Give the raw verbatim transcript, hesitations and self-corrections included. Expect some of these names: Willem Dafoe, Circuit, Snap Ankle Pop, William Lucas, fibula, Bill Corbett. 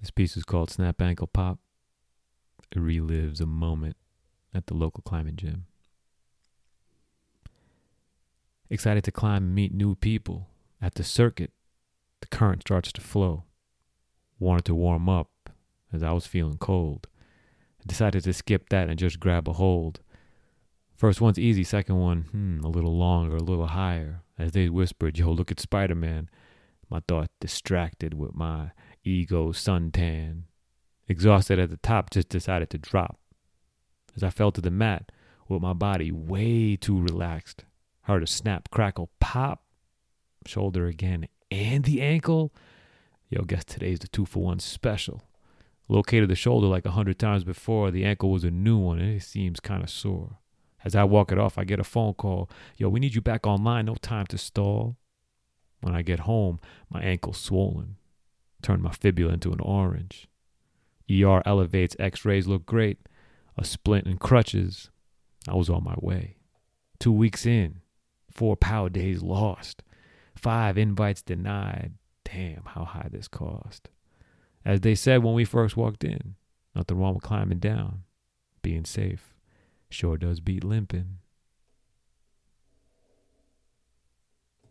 This piece is called Snap Ankle Pop. It relives a moment at the local climbing gym. Excited to climb and meet new people. At the circuit, the current starts to flow. Wanted to warm up as I was feeling cold. I decided to skip that and just grab a hold. First one's easy, second one, hmm, a little longer, a little higher. As they whispered, yo, look at Spider Man. My thought distracted with my ego suntan. Exhausted at the top, just decided to drop. As I fell to the mat with my body way too relaxed. Heard a snap, crackle, pop. Shoulder again and the ankle. Yo, guess today's the two for one special. Located the shoulder like a hundred times before. The ankle was a new one and it seems kind of sore. As I walk it off, I get a phone call. Yo, we need you back online. No time to stall. When I get home, my ankle's swollen. Turned my fibula into an orange. E R elevates. X-rays look great. A splint and crutches. I was on my way. Two weeks in. Four power days lost. Five invites denied. Damn, how high this cost. As they said when we first walked in, nothing wrong with climbing down. Being safe sure does beat limping.